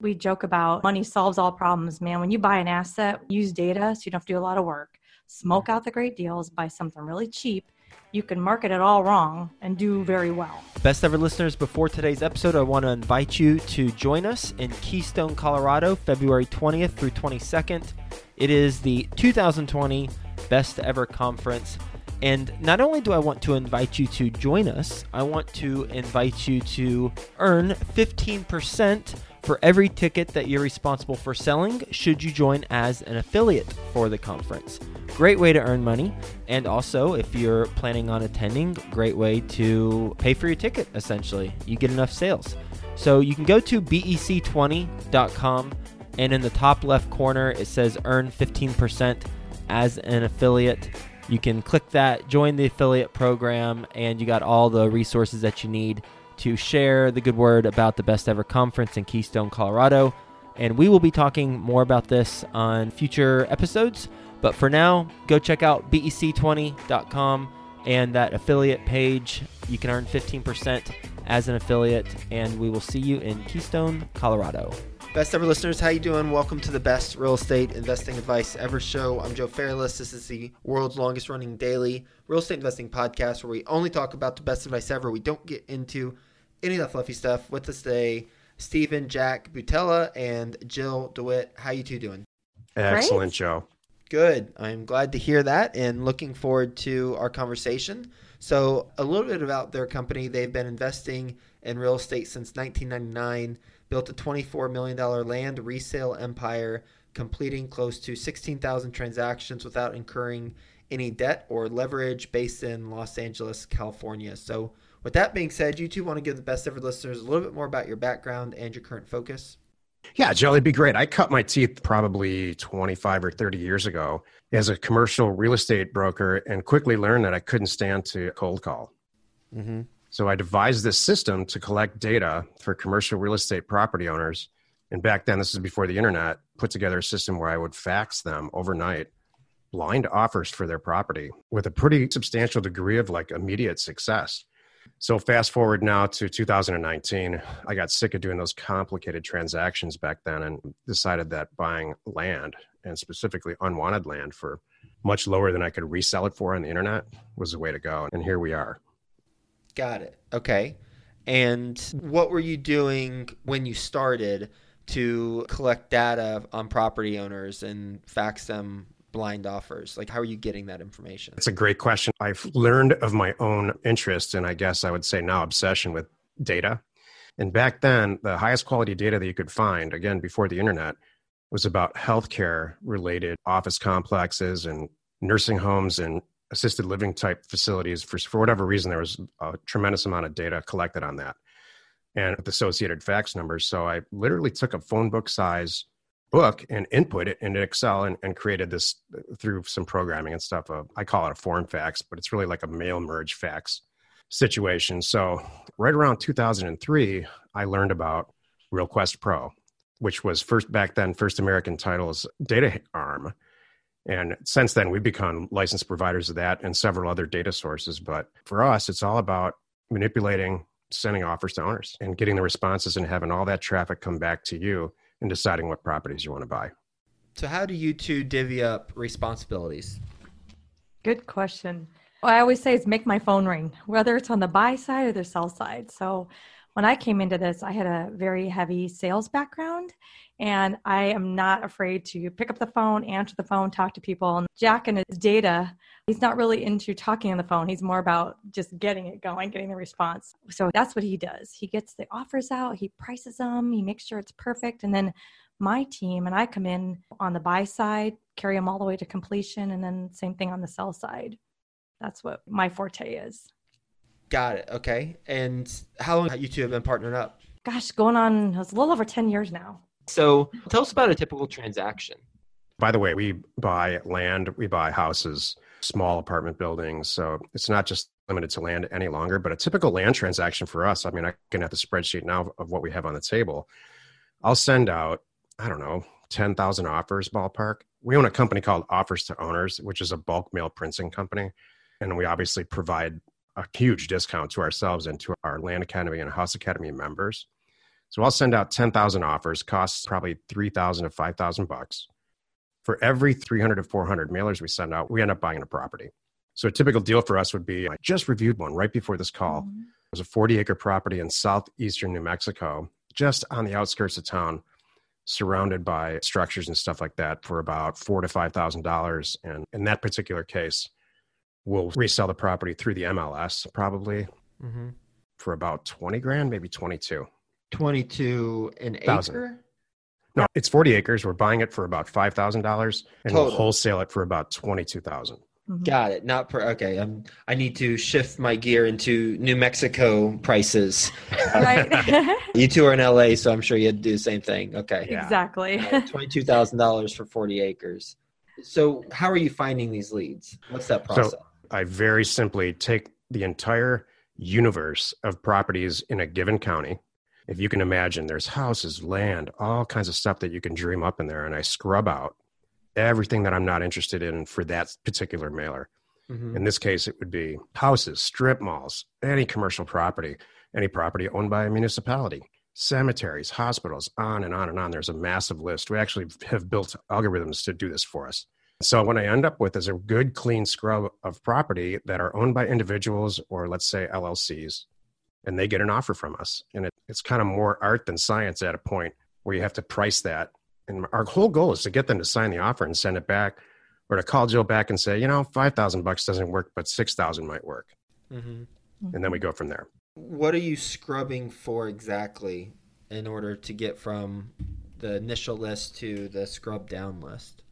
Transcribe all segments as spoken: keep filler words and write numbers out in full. We joke about money solves all problems, man. When you buy an asset, use data so you don't have to do a lot of work. Smoke out the great deals, buy something really cheap. You can market it all wrong and do very well. Best ever listeners, before today's episode, I want to invite you to join us in Keystone, Colorado, February twentieth through twenty-second. It is the two thousand twenty Best Ever Conference. And not only do I want to invite you to join us, I want to invite you to earn fifteen percent for every ticket that you're responsible for selling should you join as an affiliate for the conference. Great way to earn money. And also, if you're planning on attending, great way to pay for your ticket, essentially. You get enough sales. So you can go to B E C twenty dot com, and in the top left corner, it says earn fifteen percent as an affiliate. You can click that, join the affiliate program, and you got all the resources that you need to share the good word about the Best Ever Conference in Keystone, Colorado. And we will be talking more about this on future episodes. But for now, go check out B E C twenty dot com and that affiliate page. You can earn fifteen percent as an affiliate, and we will see you in Keystone, Colorado. Best ever listeners, how you doing? Welcome to the Best Real Estate Investing Advice Ever Show. I'm Joe Fairless. This is the world's longest running daily real estate investing podcast where we only talk about the best advice ever. We don't get into any of that fluffy stuff. With us today, Steven Jack Butala and Jill DeWitt. How you two doing? Excellent, Joe. Good. I'm glad to hear that and looking forward to our conversation. So a little bit about their company. They've been investing in real estate since nineteen ninety-nine. Built a twenty-four million dollars land resale empire, completing close to sixteen thousand transactions without incurring any debt or leverage, based in Los Angeles, California. So with that being said, you two want to give the best ever listeners a little bit more about your background and your current focus? Yeah, Joe, it'd be great. I cut my teeth probably twenty-five or thirty years ago as a commercial real estate broker and quickly learned that I couldn't stand to cold call. Mm-hmm. So I devised this system to collect data for commercial real estate property owners. And back then, this was before the internet, put together a system where I would fax them overnight blind offers for their property with a pretty substantial degree of like immediate success. So fast forward now to two thousand nineteen, I got sick of doing those complicated transactions back then and decided that buying land, and specifically unwanted land, for much lower than I could resell it for on the internet was the way to go. And here we are. Got it. Okay. And what were you doing when you started to collect data on property owners and fax them blind offers? Like, how are you getting that information? That's a great question. I've learned of my own interest, and I guess I would say now obsession with data. And back then, the highest quality data that you could find, again, before the internet, was about healthcare related office complexes and nursing homes and assisted living type facilities. For, for whatever reason, there was a tremendous amount of data collected on that and with associated fax numbers. So I literally took a phone book size book and input it into Excel and, and created this through some programming and stuff. Uh, I call it a form fax, but it's really like a mail merge fax situation. So right around two thousand three, I learned about RealQuest Pro, which was first back then, First American Title's data arm. And since then, we've become licensed providers of that and several other data sources. But for us, it's all about manipulating, sending offers to owners and getting the responses and having all that traffic come back to you and deciding what properties you want to buy. So how do you two divvy up responsibilities? Good question. Well, I always say is make my phone ring, whether it's on the buy side or the sell side. So when I came into this, I had a very heavy sales background. And I am not afraid to pick up the phone, answer the phone, talk to people. And Jack and his data, he's not really into talking on the phone. He's more about just getting it going, getting the response. So that's what he does. He gets the offers out, he prices them, he makes sure it's perfect. And then my team and I come in on the buy side, carry them all the way to completion. And then same thing on the sell side. That's what my forte is. Got it. Okay. And how long have you two have been partnering up? Gosh, going on, it's a little over ten years now. So tell us about a typical transaction. By the way, we buy land, we buy houses, small apartment buildings. So it's not just limited to land any longer, but a typical land transaction for us, I mean, I can have the spreadsheet now of what we have on the table. I'll send out, I don't know, ten thousand offers ballpark. We own a company called Offers to Owners, which is a bulk mail printing company. And we obviously provide a huge discount to ourselves and to our Land Academy and House Academy members. So I'll send out ten thousand offers, costs probably three thousand to five thousand bucks. For every three hundred to four hundred mailers we send out, we end up buying a property. So a typical deal for us would be, I just reviewed one right before this call. Mm-hmm. It was a forty acre property in southeastern New Mexico, just on the outskirts of town, surrounded by structures and stuff like that for about four thousand to five thousand dollars. And in that particular case, we'll resell the property through the M L S probably mm-hmm. for about twenty grand, maybe twenty-two. twenty-two an thousand. Acre? No, it's forty acres. We're buying it for about five thousand dollars and total. We'll wholesale it for about twenty-two thousand dollars. Mm-hmm. Got it. Not per. Okay. I'm, I need to shift my gear into New Mexico prices. Right. You two are in L A, so I'm sure you'd do the same thing. Okay. Yeah. Exactly. uh, twenty-two thousand dollars for forty acres. So how are you finding these leads? What's that process? So I very simply take the entire universe of properties in a given county. If you can imagine, there's houses, land, all kinds of stuff that you can dream up in there. And I scrub out everything that I'm not interested in for that particular mailer. Mm-hmm. In this case, it would be houses, strip malls, any commercial property, any property owned by a municipality, cemeteries, hospitals, on and on and on. There's a massive list. We actually have built algorithms to do this for us. So what I end up with is a good, clean scrub of property that are owned by individuals or let's say L L Cs, and they get an offer from us. And it, it's kind of more art than science at a point where you have to price that. And our whole goal is to get them to sign the offer and send it back, or to call Jill back and say, you know, five thousand bucks doesn't work, but six thousand might work. Mm-hmm. And then we go from there. What are you scrubbing for exactly in order to get from the initial list to the scrub down list?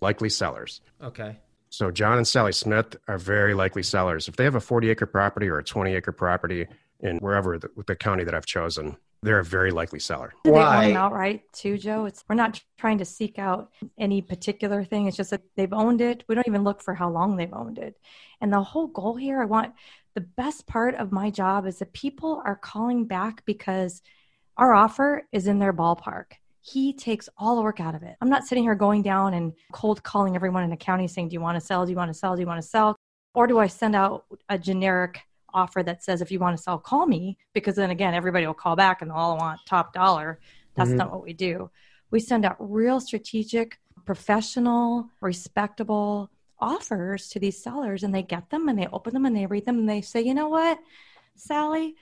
Likely sellers. Okay. So John and Sally Smith are very likely sellers. If they have a forty acre property or a twenty acre property in wherever the, the county that I've chosen, they're a very likely seller. They Why? Own outright too, Joe. It's, we're not trying to seek out any particular thing. It's just that they've owned it. We don't even look for how long they've owned it. And the whole goal here, I want the best part of my job is that people are calling back because our offer is in their ballpark. He takes all the work out of it. I'm not sitting here going down and cold calling everyone in the county saying, do you want to sell? Do you want to sell? Do you want to sell? Or do I send out a generic offer that says, if you want to sell, call me, because then again, everybody will call back and they'll all want top dollar. That's mm-hmm. not what we do. We send out real strategic, professional, respectable offers to these sellers, and they get them and they open them and they read them and they say, you know what, Sally,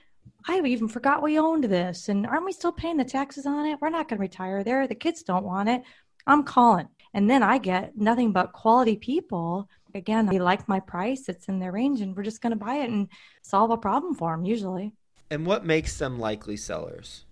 I even forgot we owned this. And aren't we still paying the taxes on it? We're not going to retire there. The kids don't want it. I'm calling. And then I get nothing but quality people. Again, they like my price. It's in their range, and we're just going to buy it and solve a problem for them usually. And what makes them likely sellers?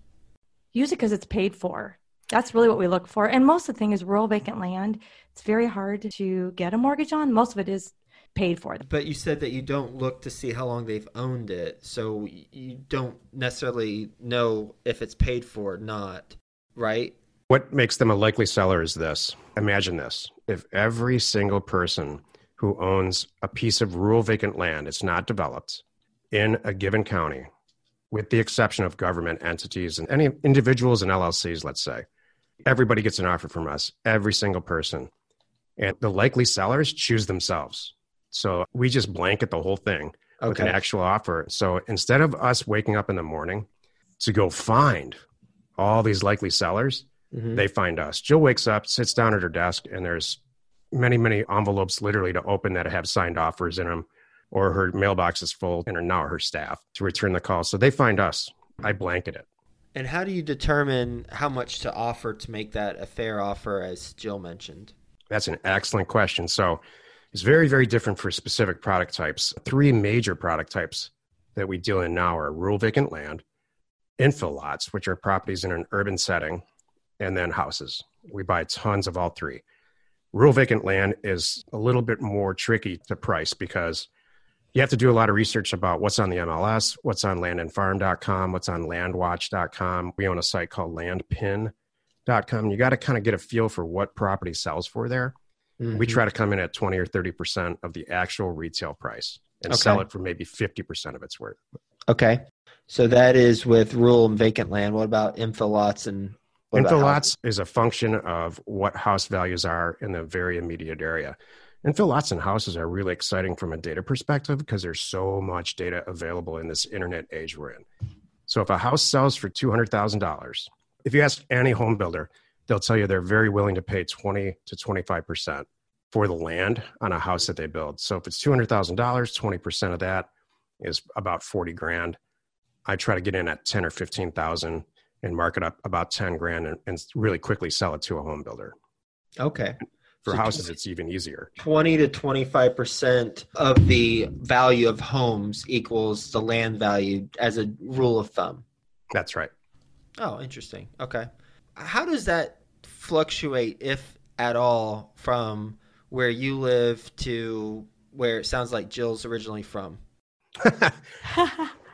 Usually because it's paid for. That's really what we look for. And most of the thing is rural vacant land. It's very hard to get a mortgage on. Most of it is paid for. But you said that you don't look to see how long they've owned it. So you don't necessarily know if it's paid for or not, right? What makes them a likely seller is this. Imagine this. If every single person who owns a piece of rural vacant land, it's not developed, in a given county, with the exception of government entities and any individuals and L L Cs, let's say, everybody gets an offer from us, every single person. And the likely sellers choose themselves. So we just blanket the whole thing okay. with an actual offer. So instead of us waking up in the morning to go find all these likely sellers, mm-hmm. they find us. Jill wakes up, sits down at her desk, and there's many, many envelopes literally to open that have signed offers in them, or her mailbox is full, and are now her staff to return the call. So they find us. I blanket it. And how do you determine how much to offer to make that a fair offer, as Jill mentioned? That's an excellent question. So it's very, very different for specific product types. Three major product types that we deal in now are rural vacant land, infill lots, which are properties in an urban setting, and then houses. We buy tons of all three. Rural vacant land is a little bit more tricky to price because you have to do a lot of research about what's on the M L S, what's on land and farm dot com, what's on land watch dot com. We own a site called land pin dot com. You got to kind of get a feel for what property sells for there. Mm-hmm. We try to come in at twenty or thirty percent of the actual retail price and okay. sell it for maybe fifty percent of its worth. Okay. So that is with rural and vacant land. What about infill lots and Infill lots is a function of what house values are in the very immediate area. Infill lots and houses are really exciting from a data perspective because there's so much data available in this internet age we're in. So if a house sells for two hundred thousand dollars, if you ask any home builder, they'll tell you they're very willing to pay twenty to twenty-five percent for the land on a house that they build. So if it's two hundred thousand dollars, twenty percent of that is about forty grand. I try to get in at ten or fifteen thousand and mark it up about ten grand and, and really quickly sell it to a home builder. Okay. For so houses, it's even easier. twenty to twenty-five percent of the value of homes equals the land value as a rule of thumb. That's right. Oh, interesting. Okay. How does that fluctuate, if at all, from where you live to where it sounds like Jill's originally from?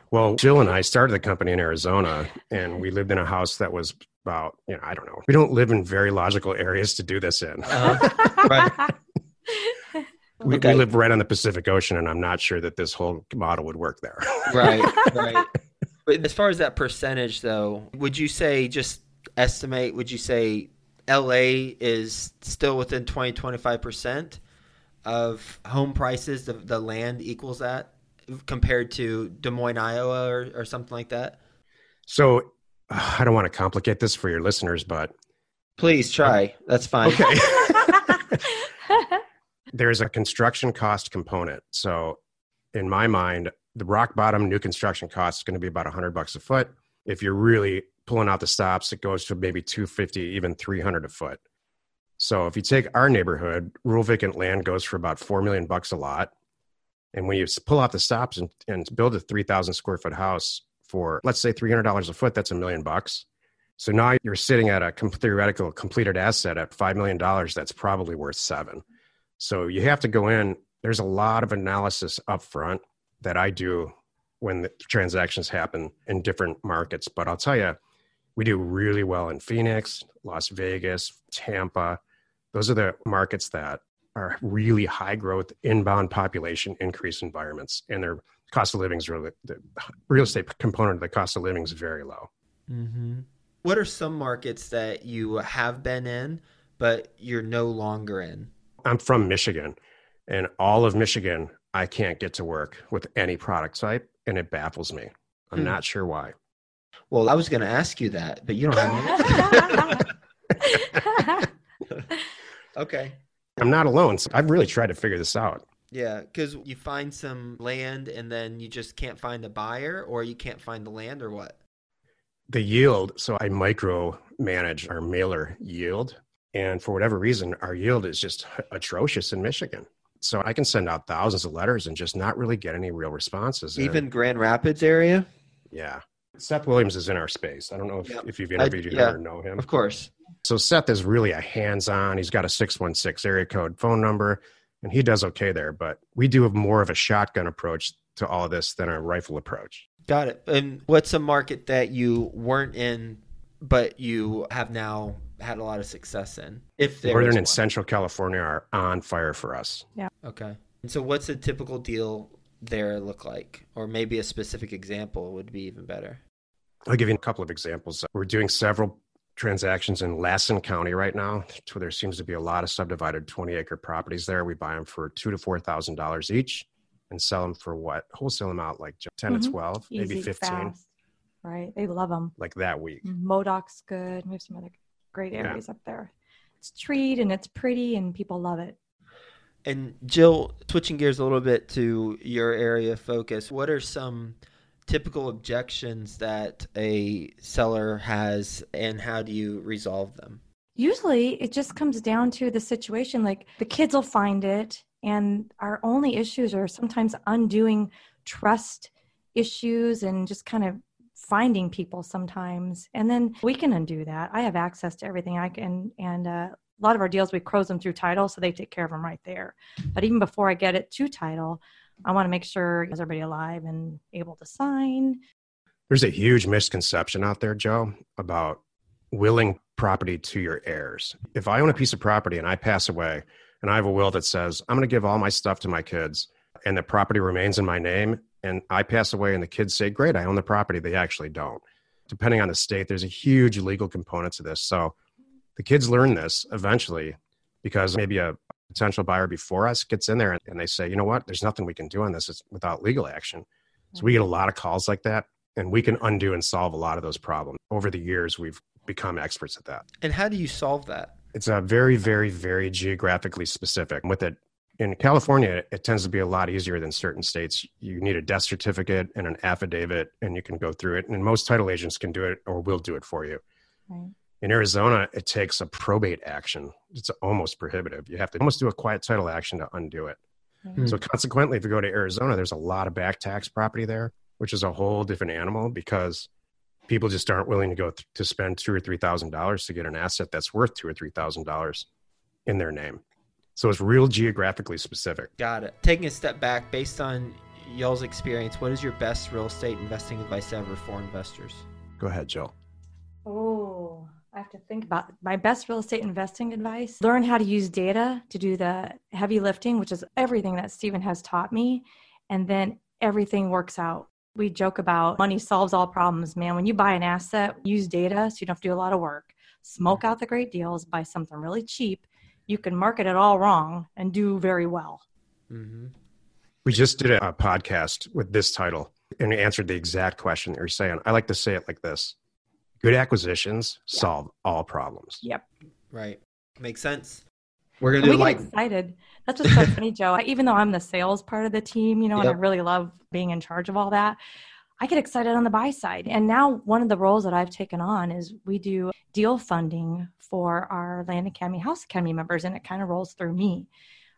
Well, Jill and I started the company in Arizona, and we lived in a house that was about, you know, I don't know. We don't live in very logical areas to do this in. Uh-huh. Right. we, okay. we live right on the Pacific Ocean, and I'm not sure that this whole model would work there. Right, right. But as far as that percentage, though, would you say, just estimate, would you say L A is still within twenty, twenty-five percent of home prices? The, the land equals that compared to Des Moines, Iowa, or, or something like that? So uh, I don't want to complicate this for your listeners, but... Please try. Um, That's fine. Okay. There's a construction cost component. So in my mind, the rock bottom new construction cost is going to be about one hundred bucks a foot. If you're really pulling out the stops, it goes to maybe two fifty, even three hundred a foot. So if you take our neighborhood, rural vacant land goes for about four million bucks a lot. And when you pull out the stops and, and build a three thousand square foot house for, let's say three hundred dollars a foot, that's a million bucks. So now you're sitting at a com- theoretical completed asset at five million dollars. That's probably worth seven. So you have to go in. There's a lot of analysis upfront that I do when the transactions happen in different markets. But I'll tell you, we do really well in Phoenix, Las Vegas, Tampa. Those are the markets that are really high growth, inbound population increase environments. And their cost of living is really, the real estate component of the cost of living is very low. Mm-hmm. What are some markets that you have been in, but you're no longer in? I'm from Michigan, and all of Michigan, I can't get to work with any product type, and it baffles me. I'm hmm. not sure why. Well, I was going to ask you that, but you don't have any. Okay. I'm not alone. So I've really tried to figure this out. Yeah, because you find some land and then you just can't find a buyer, or you can't find the land, or what? The yield. So I micromanage our mailer yield. And for whatever reason, our yield is just atrocious in Michigan. So I can send out thousands of letters and just not really get any real responses. Even and, Grand Rapids area? Yeah. Seth Williams is in our space. I don't know if, yeah. if you've interviewed I, him yeah. or know him. Of course. So Seth is really a hands-on. He's got a six one six area code phone number, and he does okay there. But we do have more of a shotgun approach to all of this than a rifle approach. Got it. And what's a market that you weren't in, but you have now had a lot of success in? If there Northern and Central California are on fire for us. Yeah. Okay. And so what's a typical deal there look like? Or maybe a specific example would be even better. I'll give you a couple of examples. We're doing several transactions in Lassen County right now. There seems to be a lot of subdivided twenty acre properties there. We buy them for two thousand to four thousand dollars each and sell them for what? Wholesale them out like ten mm-hmm. to twelve, easy, maybe fifteen. Fast. Right. They love them. Like that week. MODOC's good. We have some other great areas yeah. up there. It's treed and it's pretty and people love it. And Jill, switching gears a little bit to your area of focus, what are some typical objections that a seller has, and how do you resolve them? Usually it just comes down to the situation. Like the kids will find it, and our only issues are sometimes undoing trust issues and just kind of finding people sometimes. And then we can undo that. I have access to everything I can. And uh, a lot of our deals, we close them through title, so they take care of them right there. But even before I get it to title, I want to make sure is everybody alive and able to sign. There's a huge misconception out there, Joe, about willing property to your heirs. If I own a piece of property and I pass away and I have a will that says, I'm going to give all my stuff to my kids and the property remains in my name, and I pass away and the kids say, great, I own the property. They actually don't. Depending on the state, there's a huge legal component to this. So the kids learn this eventually because maybe a potential buyer before us gets in there and they say, you know what, there's nothing we can do on this. It's without legal action. So we get a lot of calls like that. and we can undo and solve a lot of those problems. Over the years, we've become experts at that. And how do you solve that? It's a very, very, very geographically specific. With it, in California, it tends to be a lot easier than certain states. You need a death certificate and an affidavit, and you can go through it. And most title agents can do it or will do it for you. Right. In Arizona, it takes a probate action. It's almost prohibitive. You have to almost do a quiet title action to undo it. Mm-hmm. So consequently, if you go to Arizona, there's a lot of back tax property there, which is a whole different animal because people just aren't willing to go th- to spend two or three thousand dollars to get an asset that's worth two or three thousand dollars in their name. So it's real geographically specific. Got it. Taking a step back, based on y'all's experience, what is your best real estate investing advice ever for investors? Go ahead, Jill. Oh, I have to think about it. My best real estate investing advice. Learn how to use data to do the heavy lifting, which is everything that Steven has taught me. And then everything works out. We joke about money solves all problems, man. When you buy an asset, use data so you don't have to do a lot of work. Smoke out the great deals, buy something really cheap. You can market it all wrong and do very well. Mm-hmm. We just did a podcast with this title and we answered the exact question that you're saying. I like to say it like this. Good acquisitions yep. solve all problems. Yep. Right. Makes sense. We're going to do like... excited. That's what's so funny, Joe. I, even though I'm the sales part of the team, you know, yep. and I really love being in charge of all that, I get excited on the buy side. And now one of the roles that I've taken on is we do deal funding for our Land Academy, House Academy members, and it kind of rolls through me.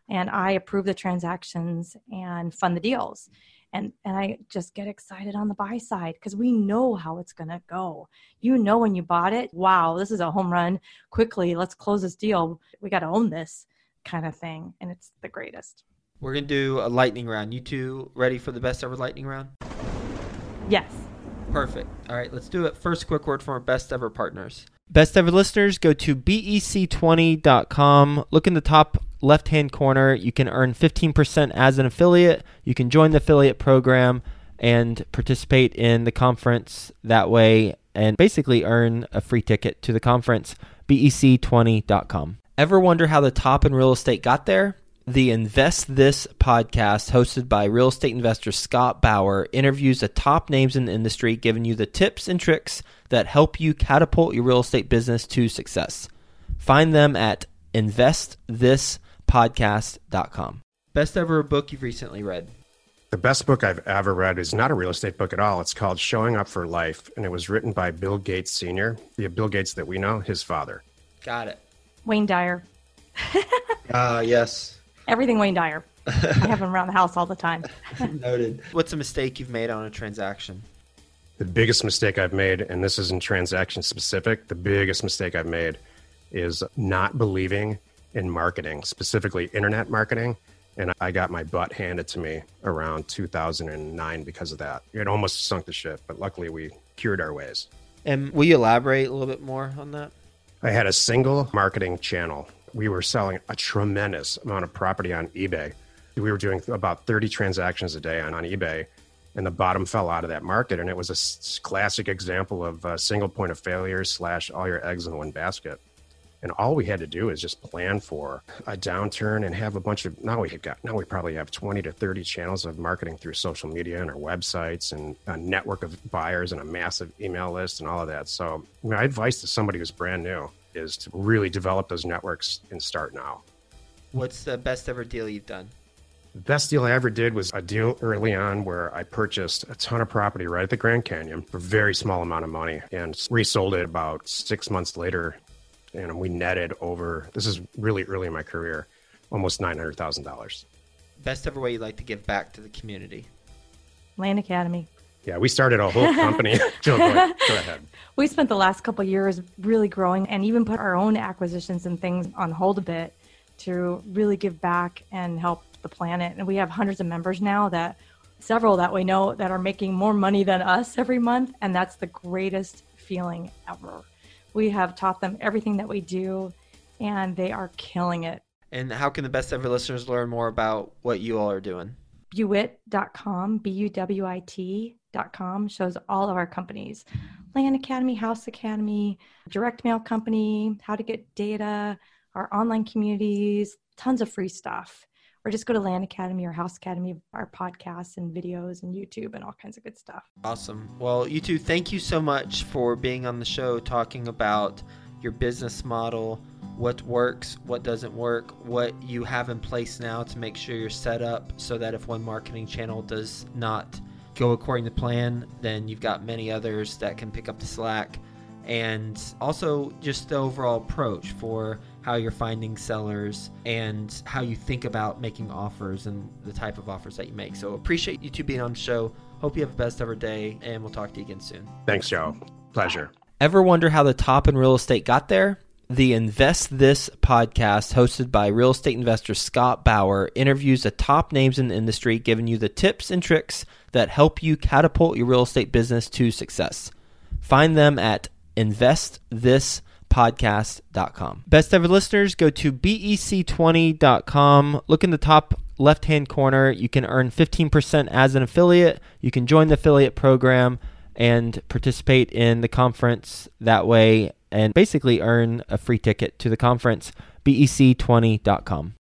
And I approve the transactions and fund the deals. And and I just get excited on the buy side because we know how it's going to go. You know, when you bought it, wow, this is a home run. Quickly, let's close this deal. We got to own this kind of thing. And it's the greatest. We're going to do a lightning round. You two ready for the best ever lightning round? Yes. Perfect. All right, let's do it. First quick word from our best ever partners. Best ever listeners, go to B E C twenty dot com. Look in the top left-hand corner. You can earn fifteen percent as an affiliate. You can join the affiliate program and participate in the conference that way and basically earn a free ticket to the conference. B E C twenty dot com. Ever wonder how the top in real estate got there? The Invest This podcast, hosted by real estate investor Scott Bauer, interviews the top names in the industry, giving you the tips and tricks that help you catapult your real estate business to success. Find them at invest this podcast dot com. Best ever book you've recently read? The best book I've ever read is not a real estate book at all. It's called Showing Up for Life, and it was written by Bill Gates Senior, the Bill Gates that we know, his father. Got it. Wayne Dyer. Ah, uh, yes. Everything Wayne Dyer. I have him around the house all the time. Noted. What's a mistake you've made on a transaction? The biggest mistake I've made, and this isn't transaction specific, the biggest mistake I've made is not believing in marketing, specifically internet marketing. And I got my butt handed to me around two thousand nine because of that. It almost sunk the ship, but luckily we cured our ways. And will you elaborate a little bit more on that? I had a single marketing channel. We were selling a tremendous amount of property on eBay. We were doing about thirty transactions a day on, on eBay, and the bottom fell out of that market. And it was a s- classic example of a single point of failure slash all your eggs in one basket. And all we had to do is just plan for a downturn and have a bunch of, now we have got, now we probably have twenty to thirty channels of marketing through social media and our websites and a network of buyers and a massive email list and all of that. So my advice to somebody who's brand new is to really develop those networks and start now. What's the best ever deal you've done? The best deal I ever did was a deal early on where I purchased a ton of property right at the Grand Canyon for a very small amount of money and resold it about six months later. And we netted over, this is really early in my career, almost nine hundred thousand dollars. Best ever way you'd like to give back to the community? Land Academy. Yeah, we started a whole company. Jill, go ahead. go ahead. We spent the last couple of years really growing and even put our own acquisitions and things on hold a bit to really give back and help the planet. And we have hundreds of members now, that several that we know that are making more money than us every month. And that's the greatest feeling ever. We have taught them everything that we do and they are killing it. And how can the best ever listeners learn more about what you all are doing? B U W I T dot com, B U W I T. com shows all of our companies, Land Academy, House Academy, direct mail company, how to get data, our online communities, tons of free stuff. or just go to Land Academy or House Academy, our podcasts and videos and YouTube and all kinds of good stuff. Awesome. Well, you two, thank you so much for being on the show, talking about your business model, what works, what doesn't work, what you have in place now to make sure you're set up so that if one marketing channel does not go according to plan, then you've got many others that can pick up the slack. And also just the overall approach for how you're finding sellers and how you think about making offers and the type of offers that you make. So appreciate you two being on the show. Hope you have the best ever day, and we'll talk to you again soon. Thanks, Joe. Pleasure. Ever wonder how the top in real estate got there? The Invest This podcast, hosted by real estate investor Scott Bauer, interviews the top names in the industry, giving you the tips and tricks that help you catapult your real estate business to success. Find them at invest this podcast dot com. Best ever listeners, go to B E C twenty dot com. Look in the top left-hand corner. You can earn fifteen percent as an affiliate. You can join the affiliate program and participate in the conference that way and basically earn a free ticket to the conference. B E C twenty dot com.